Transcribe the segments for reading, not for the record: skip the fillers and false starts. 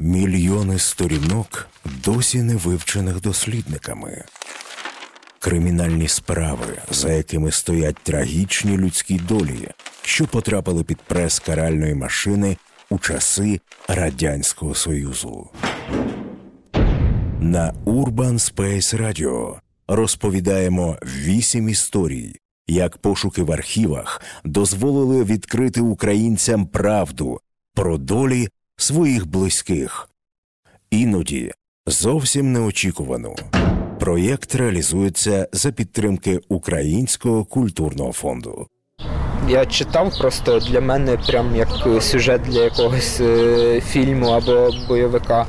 мільйони сторінок, досі не вивчених дослідниками. Кримінальні справи, за якими стоять трагічні людські долі, що потрапили під прес каральної машини у часи Радянського Союзу. На Urban Space Radio розповідаємо 8 історій, як пошуки в архівах дозволили відкрити українцям правду про долі своїх близьких. Іноді зовсім неочікувану. Проєкт реалізується за підтримки Українського культурного фонду. Я читав, просто для мене прям як сюжет для якогось фільму або бойовика,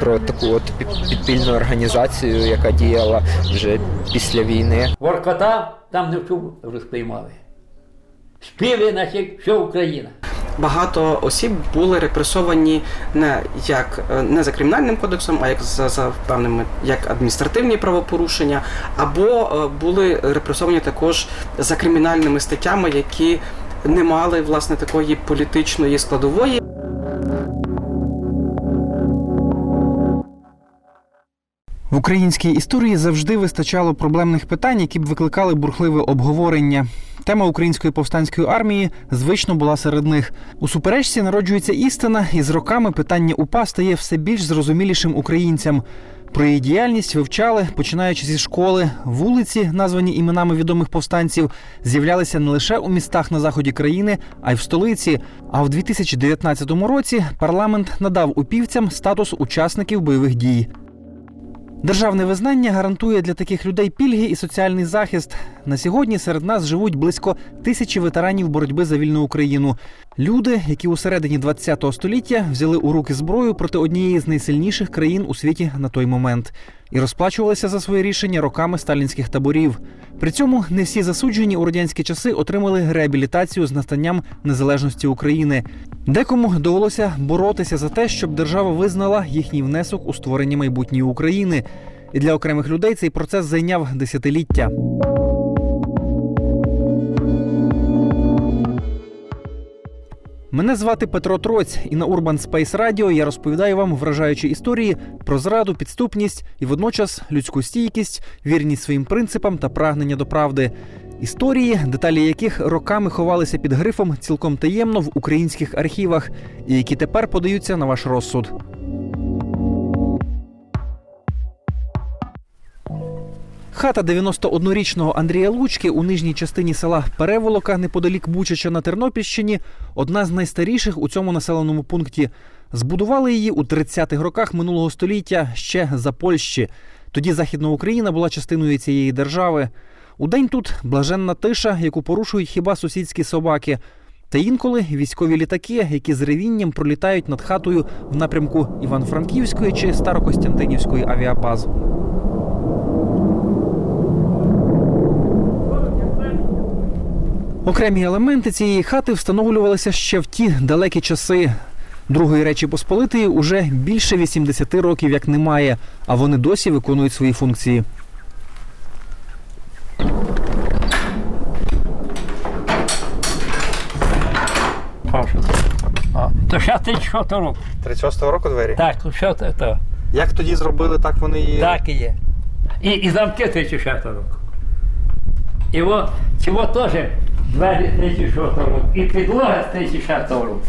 про таку от підпільну організацію, яка діяла вже після війни. Воркута там не вчув, вже сприймали. Спіли наші, вся Україна. Багато осіб були репресовані не за кримінальним кодексом, а як за певними як адміністративні правопорушення, або були репресовані також за кримінальними статтями, які не мали, власне, такої політичної складової. В українській історії завжди вистачало проблемних питань, які б викликали бурхливе обговорення. Тема Української повстанської армії звично була серед них. У суперечці народжується істина, і з роками питання УПА стає все більш зрозумілішим українцям. Про її діяльність вивчали, починаючи зі школи. Вулиці, названі іменами відомих повстанців, з'являлися не лише у містах на заході країни, а й в столиці. А в 2019 році парламент надав упівцям статус учасників бойових дій. Державне визнання гарантує для таких людей пільги і соціальний захист. На сьогодні серед нас живуть близько 1000 ветеранів боротьби за вільну Україну. Люди, які у середині 20-го століття взяли у руки зброю проти однієї з найсильніших країн у світі на той момент. І розплачувалися за своє рішення роками сталінських таборів. При цьому не всі засуджені у радянські часи отримали реабілітацію з настанням незалежності України. Декому довелося боротися за те, щоб держава визнала їхній внесок у створення майбутньої України. І для окремих людей цей процес зайняв десятиліття. Мене звати Петро Троць, і на Urban Space Radio я розповідаю вам вражаючі історії про зраду, підступність і водночас людську стійкість, вірність своїм принципам та прагнення до правди. Історії, деталі яких роками ховалися під грифом цілком таємно в українських архівах, і які тепер подаються на ваш розсуд. Хата 91-річного Андрія Лучки у нижній частині села Переволока неподалік Бучача на Тернопільщині – одна з найстаріших у цьому населеному пункті. Збудували її у 30-х роках минулого століття ще за Польщі. Тоді Західна Україна була частиною цієї держави. Удень тут блаженна тиша, яку порушують хіба сусідські собаки. Та інколи військові літаки, які з ревінням пролітають над хатою в напрямку Іван-Франківської чи Старокостянтинівської авіабаз. Окремі елементи цієї хати встановлювалися ще в ті далекі часи. Другої Речі Посполитої уже більше 80 років як немає, а вони досі виконують свої функції. То ще 36-го року. 36-го року двері? Так, що це? Як тоді зробили, так вони і... Так і є. І замки 36-го року. І цього теж двері 36-го року. І підлога з 36-го року.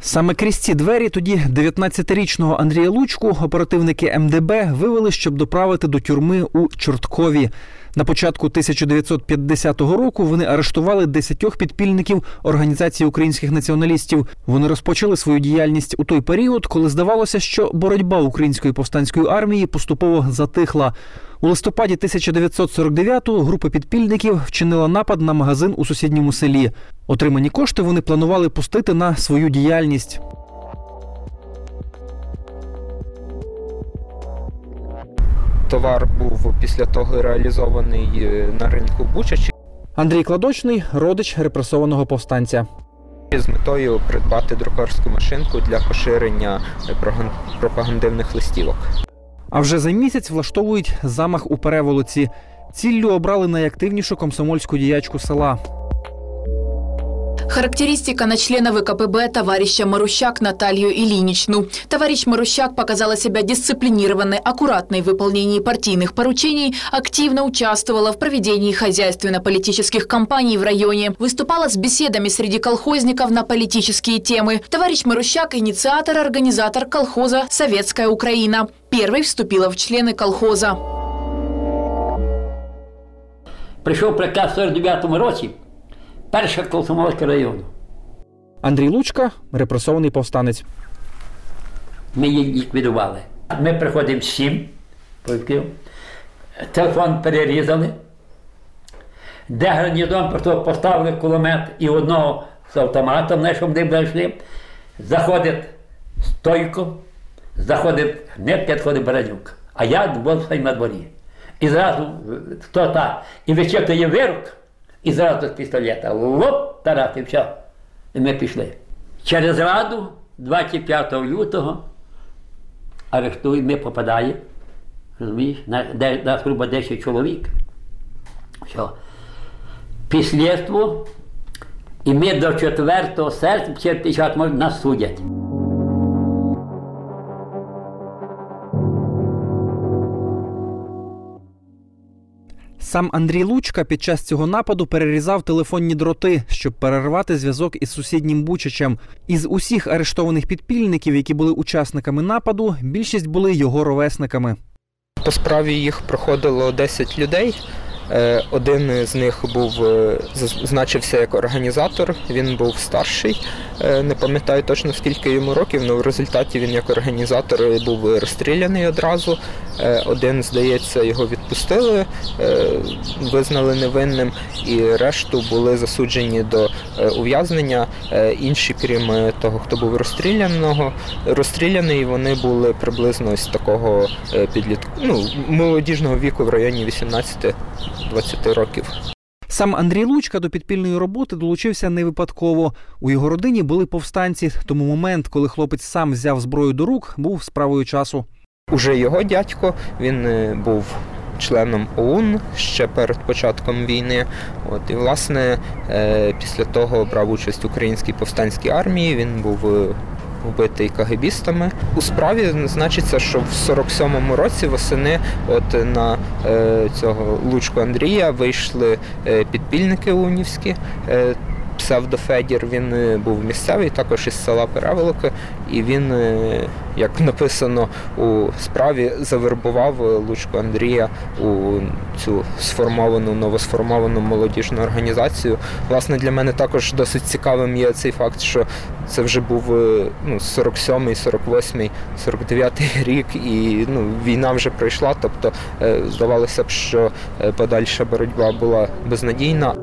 Саме крізь ці двері тоді 19-річного Андрія Лучку оперативники МДБ вивели, щоб доправити до тюрми у Чорткові. На початку 1950 року вони арештували 10 підпільників Організації українських націоналістів. Вони розпочали свою діяльність у той період, коли здавалося, що боротьба Української повстанської армії поступово затихла. У листопаді 1949-го група підпільників вчинила напад на магазин у сусідньому селі. Отримані кошти вони планували пустити на свою діяльність. Товар був після того реалізований на ринку Бучачі. Андрій Кладочний – родич репресованого повстанця. З метою придбати друкарську машинку для поширення пропагандивних листівок. А вже за місяць влаштовують замах у Переволоці. Ціллю обрали найактивнішу комсомольську діячку села. Характеристика на члена ВКПБ товарища Марущак Наталью Ильиничну. Товарищ Марущак показала себя дисциплинированной, аккуратной в выполнении партийных поручений, активно участвовала в проведении хозяйственно-политических кампаний в районе, выступала с беседами среди колхозников на политические темы. Товарищ Марущак – инициатор, организатор колхоза «Советская Украина». Первой вступила в члены колхоза. Пришел приказ в 49-му році. Перша Колсомольського району. Андрій Лучка – репресований повстанець. Ми її ліквідували. Ми приходимо з сім, телефон перерізали, де гарнізон поставили кулемет і одного з автоматом, на що вони знайшли. Заходить Стойко, заходить Гнеп, підходить Березюк. А я був на дворі. І зразу хто та, і вичитує вирок, і зразу з пістолета. Лоп, тарати, все. І ми пішли. Через Раду 25 лютого арештують, ми попадаємо. Розумієш? Нас грубо 10 чоловік. Все. Післідство. І ми до 4 серпня, через 50 років, нас судять. Сам Андрій Лучка під час цього нападу перерізав телефонні дроти, щоб перервати зв'язок із сусіднім Бучичем. Із усіх арештованих підпільників, які були учасниками нападу, більшість були його ровесниками. По справі їх проходило 10 людей. Один з них значився як організатор, він був старший, не пам'ятаю точно скільки йому років, але в результаті він як організатор був розстріляний одразу. Один, здається, його відпустили, визнали невинним, і решту були засуджені до ув'язнення. Інші, крім того, хто був розстріляний, вони були приблизно ось такого молодіжного віку в районі 18-20 років. Сам Андрій Лучка до підпільної роботи долучився не випадково. У його родині були повстанці, тому момент, коли хлопець сам взяв зброю до рук, був справою часу. Уже його дядько, він був членом ОУН ще перед початком війни. І, власне, після того брав участь в Українській повстанській армії, він був вбитий КГБістами. У справі значиться, що в 47-му році восени на цього Лучку Андрія вийшли підпільники унівські. Севдофедір, він був місцевий, також із села Переволоки, і він, як написано у справі, завербував Лучку Андрія у цю новосформовану молодіжну організацію. Власне, для мене також досить цікавим є цей факт, що це вже був 47-й, 48-й, 49-й рік, і війна вже пройшла, тобто здавалося б, що подальша боротьба була безнадійна.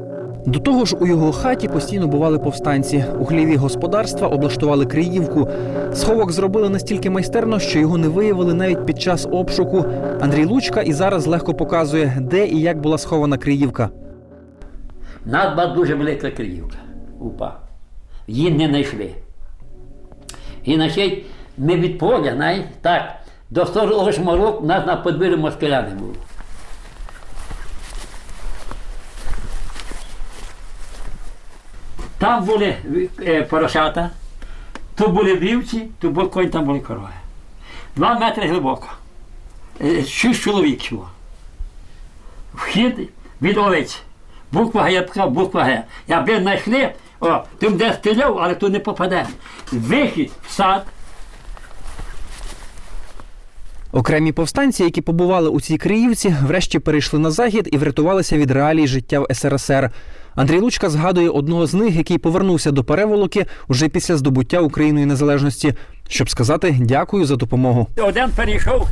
До того ж, у його хаті постійно бували повстанці. У хліві господарства облаштували криївку. Сховок зробили настільки майстерно, що його не виявили навіть під час обшуку. Андрій Лучка і зараз легко показує, де і як була схована криївка. Нас була дуже велика криївка. Упа. Її не знайшли. І, значить, ми від поля, до 48 року нас на подвір'ї москаляни було. Там були поросята, тут були вівці, тут був конь, там були корови. 2 метри глибоко. 6 чоловік чого. Вхід від овець. Буква Г, буква Г. Якби знайшли, тим де стріляв, але тут не попаде. Вихід в сад. Окремі повстанці, які побували у цій криївці, врешті перейшли на захід і врятувалися від реалій життя в СРСР. Андрій Лучка згадує одного з них, який повернувся до Переволоки уже після здобуття Україною незалежності, щоб сказати дякую за допомогу. Один перейшов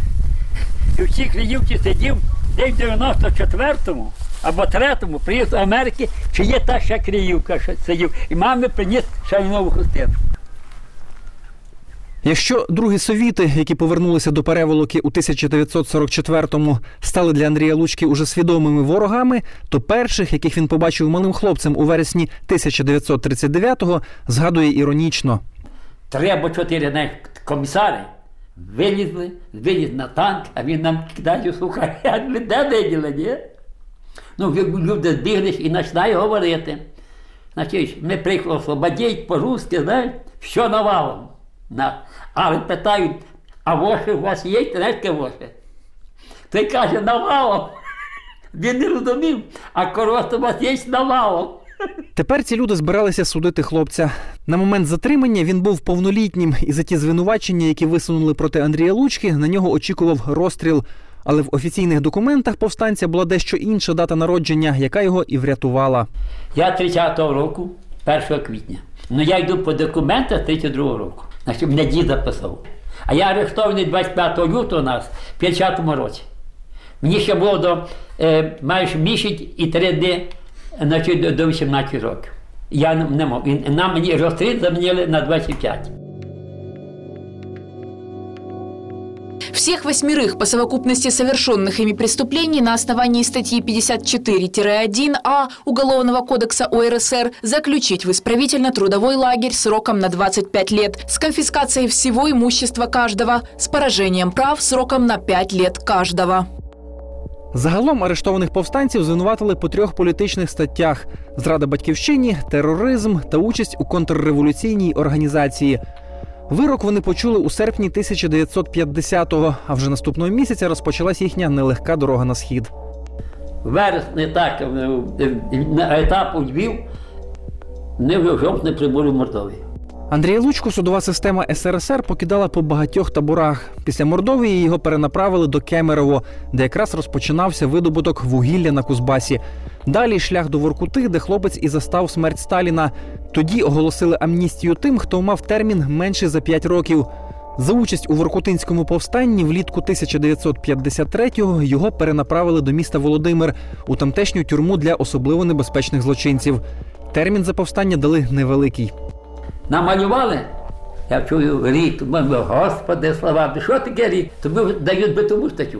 і в цій криївці сидів, десь в 94-му або 3-му приїзд до Америки, чи є та ще криївка, що сидів, і мамі приніс шальнову хустину. Якщо другі совіти, які повернулися до Переволоки у 1944-му, стали для Андрія Лучки уже свідомими ворогами, то перших, яких він побачив малим хлопцем у вересні 1939-го, згадує іронічно. 3 або 4 комісари вилізли на танк, а він нам кидає, слухай, ви де виділи, ні? Люди збіглись і починають говорити. Значить, ми прийшли освободити по-русски, знаєте, все навалом. Але питають, а воші у вас є? Знаєте, воші? Той каже, навалом. Він не розумів, а коротко у вас є навалом. Тепер ці люди збиралися судити хлопця. На момент затримання він був повнолітнім, і за ті звинувачення, які висунули проти Андрія Лучки, на нього очікував розстріл. Але в офіційних документах повстанця була дещо інша дата народження, яка його і врятувала. Я 30-го року, 1 квітня. Ну я йду по документах 32-го року. Значить, мене дід записав. А я арештований 25 лютого у нас, в 50-му році. Мені ще було майже місяць і 3 дні. Значить, до 18 років. Я не мав. Нам мені розстріл замінили на 25. Всех 8 по совокупности совершенных ими преступлений на основании статьи 54-1А Уголовного кодекса УРСР заключить в исправительно-трудовой лагерь сроком на 25 лет, с конфискацией всего имущества каждого, с поражением прав сроком на 5 лет каждого. Загалом арештованих повстанців звинуватили по 3 політичних статтях – зрада батьківщині, тероризм та участь у контрреволюційній організації. Вирок вони почули у серпні 1950-го, а вже наступного місяця розпочалась їхня нелегка дорога на Схід. Вересні так, на етап у Львів, не в жовтні прибули в Мордовію. Андрія Лучку судова система СРСР покидала по багатьох таборах. Після Мордовії його перенаправили до Кемерово, де якраз розпочинався видобуток вугілля на Кузбасі. Далі шлях до Воркути, де хлопець і застав смерть Сталіна. Тоді оголосили амністію тим, хто мав термін менше за 5 років. За участь у Воркутинському повстанні влітку 1953-го його перенаправили до міста Володимир, у тамтешню тюрму для особливо небезпечних злочинців. Термін за повстання дали невеликий. Намалювали, я чую, рік, господи, слава, що таке рік? Тобі дають битову статтю,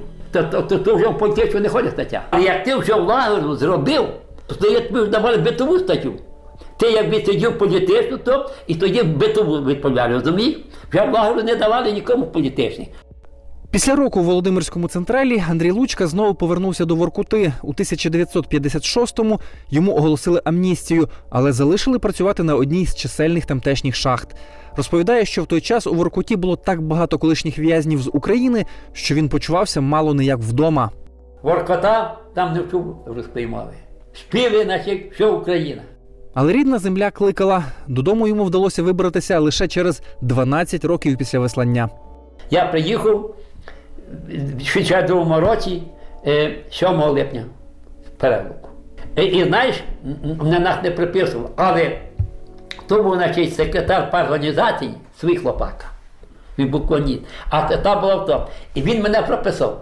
то вже в політичку не ходить стаття. А як ти вже влагу зробив, то тобі давали битову статтю. Ти як відсидів політичну, то і тоді битову відповідали, розумієш? Вже влагу не давали нікому політичних. Після року у Володимирському централі Андрій Лучка знову повернувся до Воркути. У 1956-му йому оголосили амністію, але залишили працювати на одній з чисельних тамтешніх шахт. Розповідає, що в той час у Воркуті було так багато колишніх в'язнів з України, що він почувався мало не як вдома. Воркута там не вчув розприймали. Спіли, наче, що Україна. Але рідна земля кликала. Додому йому вдалося вибратися лише через 12 років після вислання. Я приїхав. В 62-му році, 7 липня, в Переволоку. І знаєш, на нас не приписували, але то був, значить, секретар по організації, свій хлопака, він був клоніт, а та була в топ. І він мене прописав,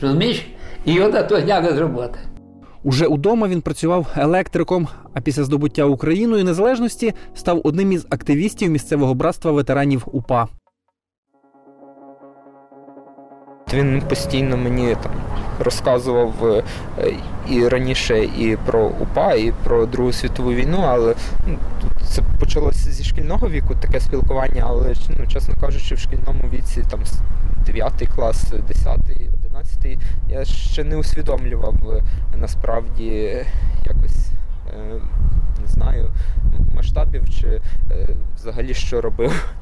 розумієш? І його то зняли з роботи. Уже удома він працював електриком, а після здобуття Україною незалежності став одним із активістів місцевого братства ветеранів УПА. Він постійно мені там розказував і раніше і про УПА, і про Другу світову війну, але це почалося зі шкільного віку, таке спілкування, але, чесно кажучи, в шкільному віці, там, 9 клас, 10, 11, я ще не усвідомлював, насправді, якось, не знаю, масштабів, чи взагалі, що робив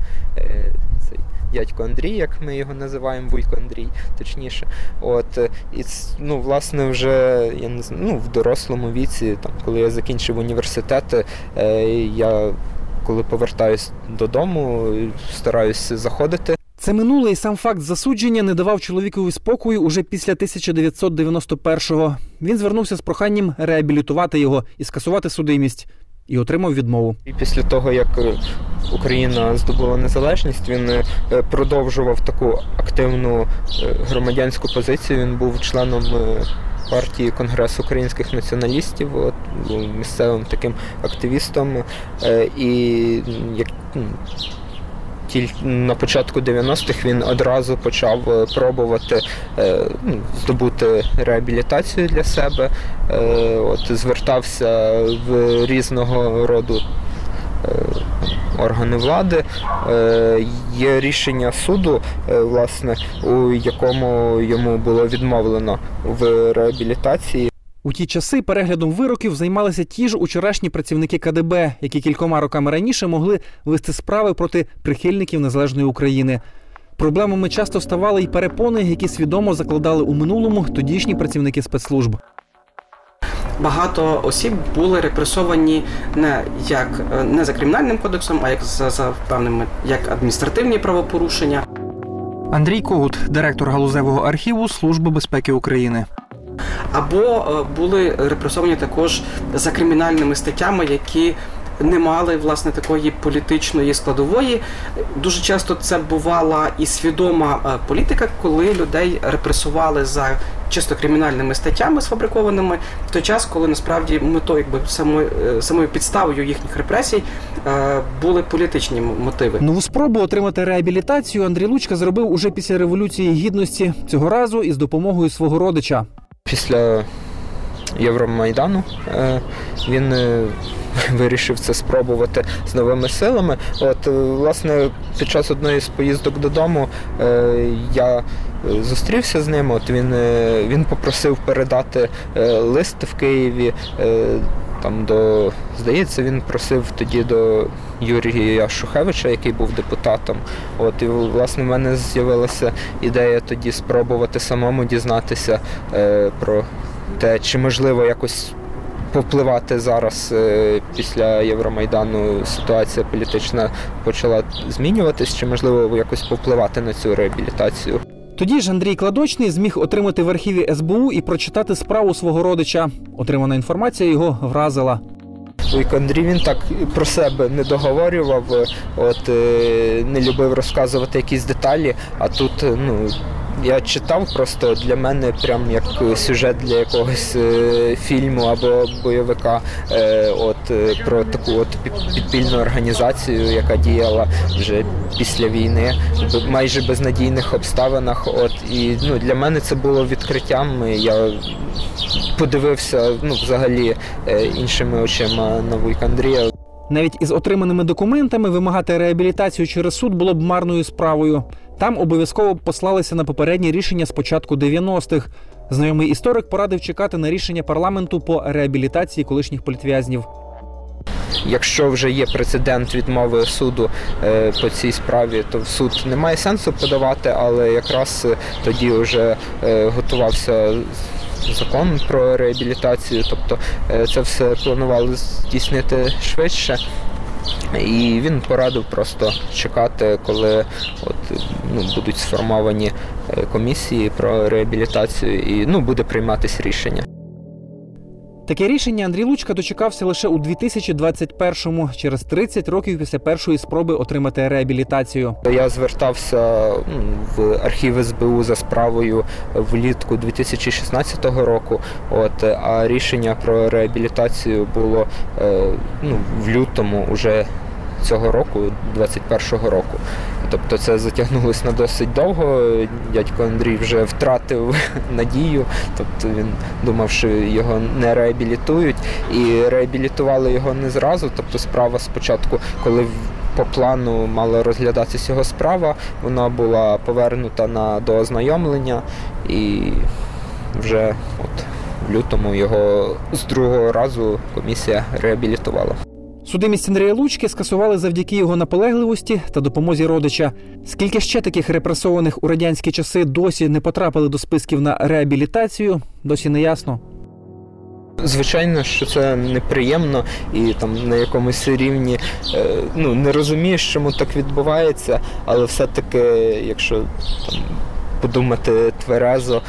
цей дядько Андрій, як ми його називаємо, вуйко Андрій, точніше. От, і, власне, вже я не знаю, в дорослому віці, там, коли я закінчив університет, я, коли повертаюсь додому, стараюсь заходити. Це минуле, і сам факт засудження не давав чоловікові спокою уже після 1991-го. Він звернувся з проханням реабілітувати його і скасувати судимість. І отримав відмову. І після того, як Україна здобула незалежність, він продовжував таку активну громадянську позицію. Він був членом партії Конгрес українських націоналістів, місцевим таким активістом. І як тільки на початку 90-х він одразу почав пробувати здобути реабілітацію для себе. Звертався в різного роду органи влади. Є рішення суду, власне, у якому йому було відмовлено в реабілітації. У ті часи переглядом вироків займалися ті ж учорашні працівники КДБ, які кількома роками раніше могли вести справи проти прихильників незалежної України. Проблемами часто ставали і перепони, які свідомо закладали у минулому тодішні працівники спецслужб. Багато осіб були репресовані не за кримінальним кодексом, а як адміністративні правопорушення. Андрій Когут, директор Галузевого архіву Служби безпеки України. Або були репресовані також за кримінальними статтями, які не мали, власне, такої політичної складової. Дуже часто це бувала і свідома політика, коли людей репресували за чисто кримінальними статтями сфабрикованими, в той час, коли насправді метою самою підставою їхніх репресій були політичні мотиви. Нову спробу отримати реабілітацію Андрій Лучка зробив уже після Революції Гідності, цього разу із допомогою свого родича. Після Євромайдану він вирішив це спробувати з новими силами. Власне, під час одної з поїздок додому я зустрівся з ним. Він попросив передати лист в Києві. Здається, він просив тоді до Юрія Шухевича, який був депутатом. І, власне, в мене з'явилася ідея тоді спробувати самому дізнатися про те, чи можливо якось повпливати зараз після Євромайдану ситуація політична почала змінюватись, чи можливо якось повпливати на цю реабілітацію. Тоді ж Андрій Кладочний зміг отримати в архіві СБУ і прочитати справу свого родича. Отримана інформація його вразила. Андрій, він так про себе не договорював, не любив розказувати якісь деталі, а тут, я читав просто для мене прям як сюжет для якогось фільму або бойовика про таку підпільну організацію, яка діяла вже після війни, майже в безнадійних обставинах. І для мене це було відкриттям. Я подивився взагалі іншими очима на вуйка Андрія. Навіть із отриманими документами вимагати реабілітацію через суд було б марною справою. Там обов'язково послалися на попередні рішення з початку 90-х. Знайомий історик порадив чекати на рішення парламенту по реабілітації колишніх політв'язнів. Якщо вже є прецедент відмови суду по цій справі, то в суд немає сенсу подавати, але якраз тоді вже готувався закон про реабілітацію, тобто це все планували здійснити швидше. І він порадив просто чекати, коли будуть сформовані комісії про реабілітацію і буде прийматись рішення. Таке рішення Андрій Лучка дочекався лише у 2021-му, через 30 років після першої спроби отримати реабілітацію. Я звертався в архів СБУ за справою влітку 2016 року, а рішення про реабілітацію було в лютому вже цього року, 2021 року. Тобто це затягнулося на досить довго, дядько Андрій вже втратив надію, тобто він думав, що його не реабілітують, і реабілітували його не зразу, тобто справа спочатку, коли по плану мала розглядатися його справа, вона була повернута до ознайомлення, і вже в лютому його з другого разу комісія реабілітувала. Судимість Андрія Лучки скасували завдяки його наполегливості та допомозі родича. Скільки ще таких репресованих у радянські часи досі не потрапили до списків на реабілітацію, досі не ясно. Звичайно, що це неприємно і на якомусь рівні не розумієш, чому так відбувається, але все-таки, якщо подумати тверезо,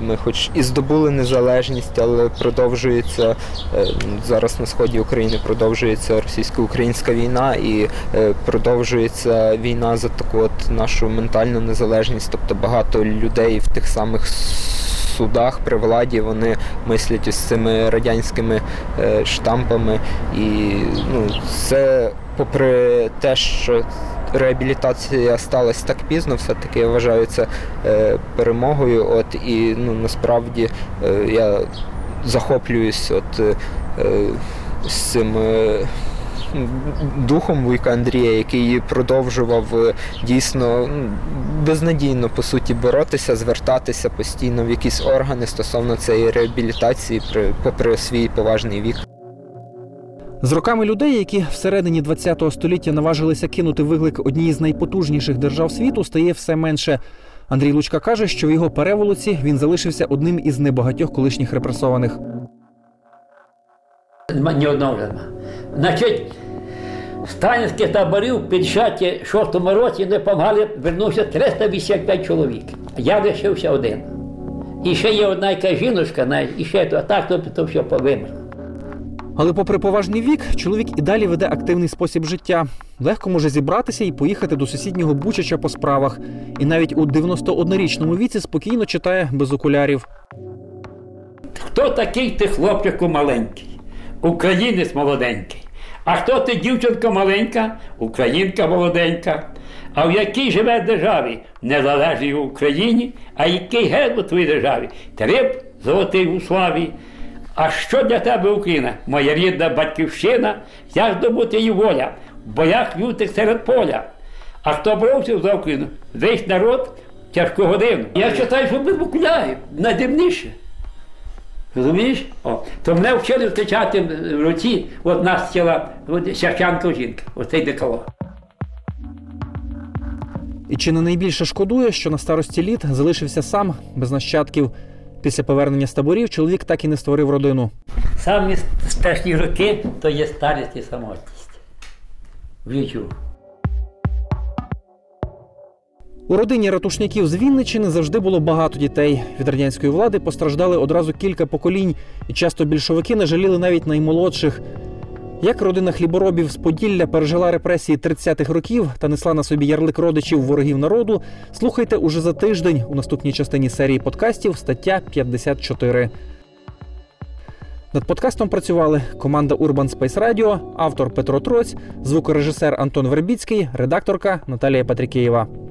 ми хоч і здобули незалежність, але продовжується, зараз на сході України продовжується російсько-українська війна і продовжується війна за таку нашу ментальну незалежність, тобто багато людей в тих самих судах при владі, вони мислять із цими радянськими штампами і це попри те, що реабілітація сталася так пізно, все-таки я вважаю це перемогою. І насправді я захоплююсь з цим духом Андрія, який продовжував дійсно безнадійно, по суті, боротися, звертатися постійно в якісь органи стосовно цієї реабілітації, попри свій поважний вік. З роками людей, які всередині ХХ століття наважилися кинути виклик одній з найпотужніших держав світу, стає все менше. Андрій Лучка каже, що в його Переволоці він залишився одним із небагатьох колишніх репресованих. Ні одного вже немає. Значить, сталінські табори в 56-му році не помагали, вернувся 385 чоловік. Я лишився один. І ще є одна яка жіночка, і ще так, то все повимерло. Але попри поважний вік, чоловік і далі веде активний спосіб життя. Легко може зібратися і поїхати до сусіднього Бучача по справах. І навіть у 91-річному віці спокійно читає без окулярів. Хто такий ти, хлопчику маленький? Українець молоденький. А хто ти, дівчинка маленька? Українка молоденька. А в якій живе державі? Незалежній Україні. А який герб твоїй державі? Триб золотий у славі. А що для тебе Україна? Моя рідна батьківщина, як здобути її воля, в боях лютих серед поля. А хто боровся за Україну? Весь народ в тяжку годину. Я вважаю, що без окулярів найдивніше. Розумієш? То мене вчили втрачати в руці, от нас ціла шахтянка жінка, оцей деколог. І чи не найбільше шкодує, що на старості літ залишився сам, без нащадків? Після повернення з таборів чоловік так і не створив родину. Самі страшні роки – то є старість і самотність. Вічу. У родині ратушняків з Вінниччини завжди було багато дітей. Від радянської влади постраждали одразу кілька поколінь, і часто більшовики не жаліли навіть наймолодших. Як родина хліборобів з Поділля пережила репресії 30-х років та несла на собі ярлик родичів ворогів народу, слухайте уже за тиждень у наступній частині серії подкастів «Стаття 54». Над подкастом працювали команда Urban Space Radio, автор Петро Троць, звукорежисер Антон Вербіцький, редакторка Наталія Патрикеєва.